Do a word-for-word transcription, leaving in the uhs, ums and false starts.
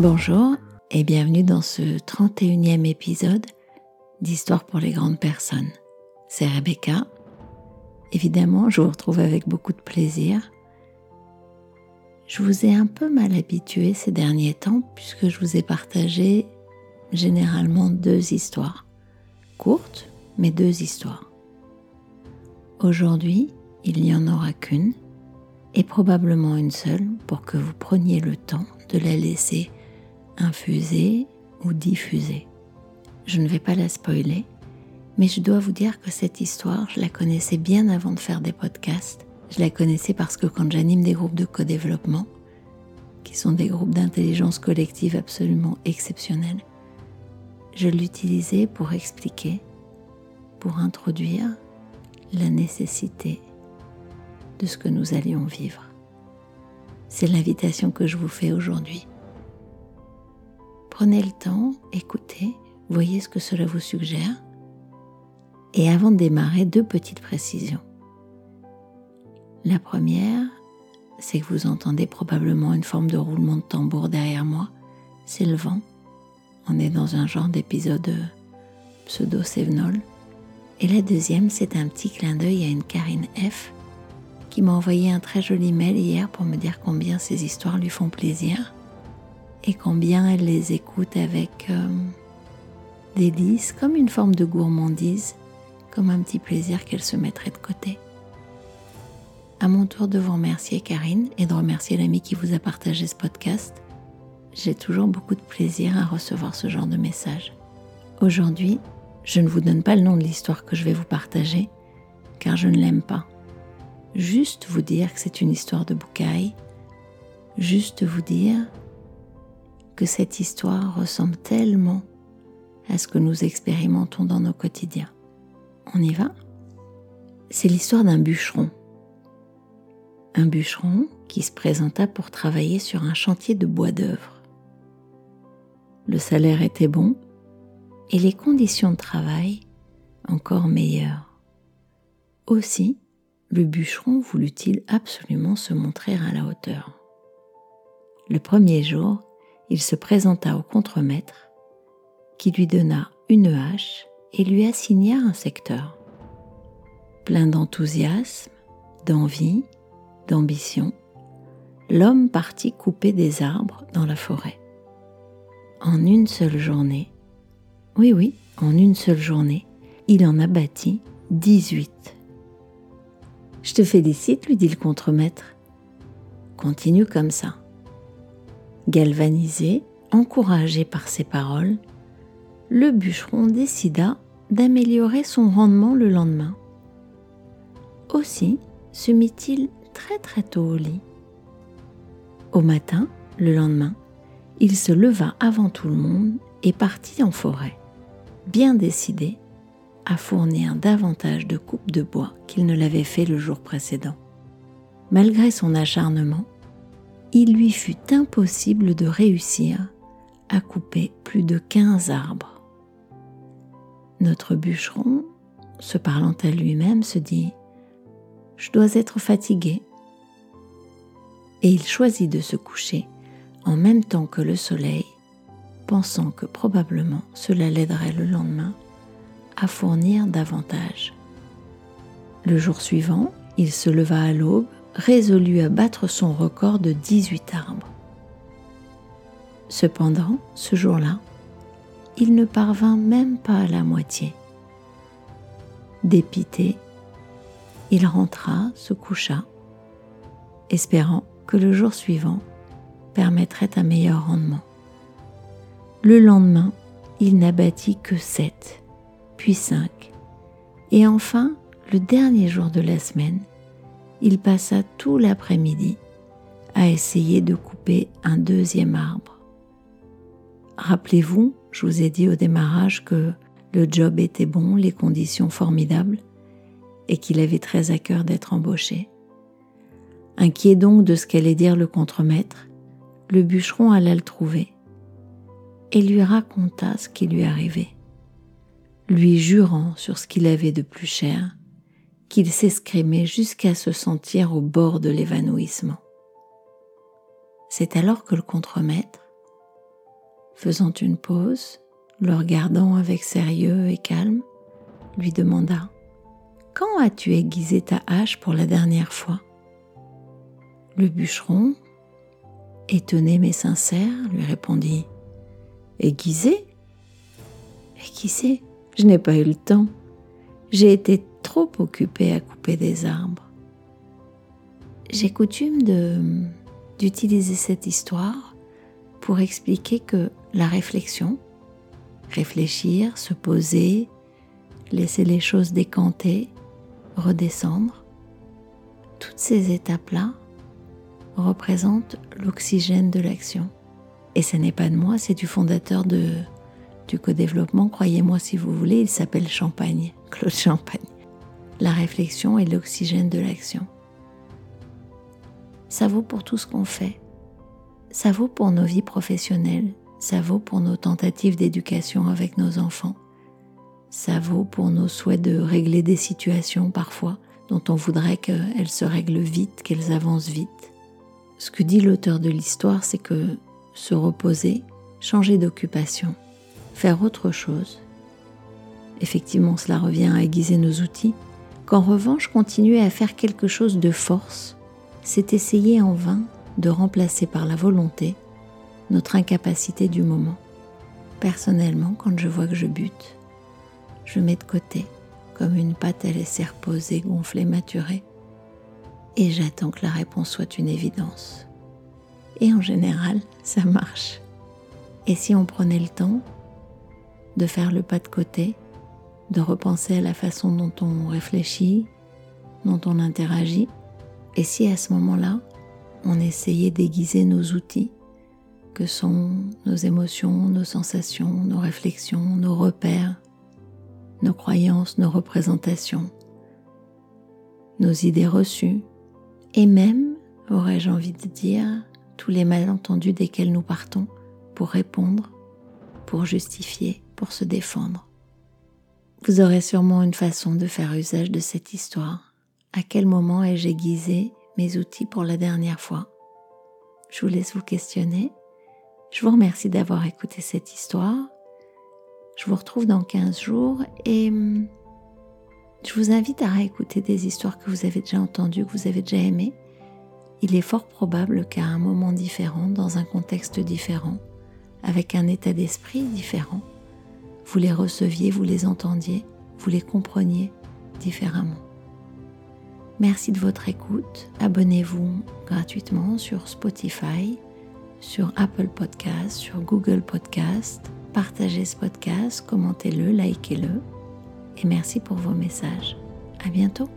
Bonjour et bienvenue dans ce trente et unième épisode d'Histoire pour les grandes personnes. C'est Rebecca. Évidemment, je vous retrouve avec beaucoup de plaisir. Je vous ai un peu mal habitué ces derniers temps puisque je vous ai partagé généralement deux histoires. Courtes, mais deux histoires. Aujourd'hui, il n'y en aura qu'une et probablement une seule pour que vous preniez le temps de la laisser infuser ou diffuser. Je ne vais pas la spoiler, mais je dois vous dire que cette histoire, je la connaissais bien avant de faire des podcasts. Je la connaissais parce que quand j'anime des groupes de co-développement, qui sont des groupes d'intelligence collective absolument exceptionnels, je l'utilisais pour expliquer, pour introduire la nécessité de ce que nous allions vivre. C'est l'invitation que je vous fais aujourd'hui. Prenez le temps, écoutez, voyez ce que cela vous suggère. Et avant de démarrer, deux petites précisions. La première, c'est que vous entendez probablement une forme de roulement de tambour derrière moi. C'est le vent. On est dans un genre d'épisode pseudo-sévenol. Et la deuxième, c'est un petit clin d'œil à une Karine F qui m'a envoyé un très joli mail hier pour me dire combien ces histoires lui font plaisir et combien elle les écoute avec euh, délice, comme une forme de gourmandise, comme un petit plaisir qu'elle se mettrait de côté. À mon tour de vous remercier Karine et de remercier l'ami qui vous a partagé ce podcast. J'ai toujours beaucoup de plaisir à recevoir ce genre de messages. Aujourd'hui, je ne vous donne pas le nom de l'histoire que je vais vous partager, car je ne l'aime pas. Juste vous dire que c'est une histoire de boucaille, juste vous dire que cette histoire ressemble tellement à ce que nous expérimentons dans nos quotidiens. On y va ? C'est l'histoire d'un bûcheron. Un bûcheron qui se présenta pour travailler sur un chantier de bois d'œuvre. Le salaire était bon et les conditions de travail encore meilleures. Aussi, le bûcheron voulut-il absolument se montrer à la hauteur. Le premier jour, il se présenta au contremaître, qui lui donna une hache et lui assigna un secteur. Plein d'enthousiasme, d'envie, d'ambition, l'homme partit couper des arbres dans la forêt. En une seule journée, oui oui, en une seule journée, il en abattit dix-huit. « Je te félicite, lui dit le contremaître. Continue comme ça. » Galvanisé, encouragé par ces paroles, le bûcheron décida d'améliorer son rendement le lendemain. Aussi se mit-il très très tôt au lit. Au matin, le lendemain, il se leva avant tout le monde et partit en forêt, bien décidé à fournir davantage de coupes de bois qu'il ne l'avait fait le jour précédent. Malgré son acharnement, il lui fut impossible de réussir à couper plus de quinze arbres. Notre bûcheron, se parlant à lui-même, se dit « Je dois être fatigué ». Et il choisit de se coucher en même temps que le soleil, pensant que probablement cela l'aiderait le lendemain à fournir davantage. Le jour suivant, il se leva à l'aube, résolu à battre son record de dix-huit arbres. Cependant, ce jour-là, il ne parvint même pas à la moitié. Dépité, il rentra, se coucha, espérant que le jour suivant permettrait un meilleur rendement. Le lendemain, il n'abattit que sept. Puis cinq, et enfin, le dernier jour de la semaine, il passa tout l'après-midi à essayer de couper un deuxième arbre. Rappelez-vous, je vous ai dit au démarrage que le job était bon, les conditions formidables, et qu'il avait très à cœur d'être embauché. Inquiet donc de ce qu'allait dire le contremaître, le bûcheron alla le trouver et lui raconta ce qui lui arrivait, lui jurant sur ce qu'il avait de plus cher, qu'il s'escrimait jusqu'à se sentir au bord de l'évanouissement. C'est alors que le contremaître, Faisant une pause, le regardant avec sérieux et calme, lui demanda « Quand as-tu aiguisé ta hache pour la dernière fois ?» Le bûcheron, étonné mais sincère, lui répondit « Aiguisé ? Aiguisé ? Je n'ai pas eu le temps. J'ai été trop occupé à couper des arbres. » J'ai coutume de, d'utiliser cette histoire pour expliquer que la réflexion, réfléchir, se poser, laisser les choses décanter, redescendre, toutes ces étapes-là représentent l'oxygène de l'action. Et ce n'est pas de moi, c'est du fondateur de, du co-développement, croyez-moi si vous voulez, il s'appelle Champagne, Claude Champagne. La réflexion est l'oxygène de l'action. Ça vaut pour tout ce qu'on fait. Ça vaut pour nos vies professionnelles. Ça vaut pour nos tentatives d'éducation avec nos enfants. Ça vaut pour nos souhaits de régler des situations parfois dont on voudrait qu'elles se règlent vite, qu'elles avancent vite. Ce que dit l'auteur de l'histoire, c'est que se reposer, changer d'occupation, faire autre chose. Effectivement, cela revient à aiguiser nos outils. Qu'en revanche, continuer à faire quelque chose de force, c'est essayer en vain de remplacer par la volonté notre incapacité du moment. Personnellement, quand je vois que je bute, je mets de côté, comme une pâte à laisser reposer, gonfler, maturer, et j'attends que la réponse soit une évidence. Et en général, ça marche. Et si on prenait le temps de faire le pas de côté, de repenser à la façon dont on réfléchit, dont on interagit, et si à ce moment-là, on essayait d'aiguiser nos outils, que sont nos émotions, nos sensations, nos réflexions, nos repères, nos croyances, nos représentations, nos idées reçues, et même, aurais-je envie de dire, tous les malentendus desquels nous partons pour répondre, pour justifier, pour se défendre. Vous aurez sûrement une façon de faire usage de cette histoire. À quel moment ai-je aiguisé mes outils pour la dernière fois ? Je vous laisse vous questionner. Je vous remercie d'avoir écouté cette histoire. Je vous retrouve dans quinze jours et je vous invite à réécouter des histoires que vous avez déjà entendues, que vous avez déjà aimées. Il est fort probable qu'à un moment différent, dans un contexte différent, avec un état d'esprit différent, vous les receviez, vous les entendiez, vous les compreniez différemment. Merci de votre écoute. Abonnez-vous gratuitement sur Spotify, sur Apple Podcasts, sur Google Podcasts. Partagez ce podcast, commentez-le, likez-le. Et merci pour vos messages. À bientôt.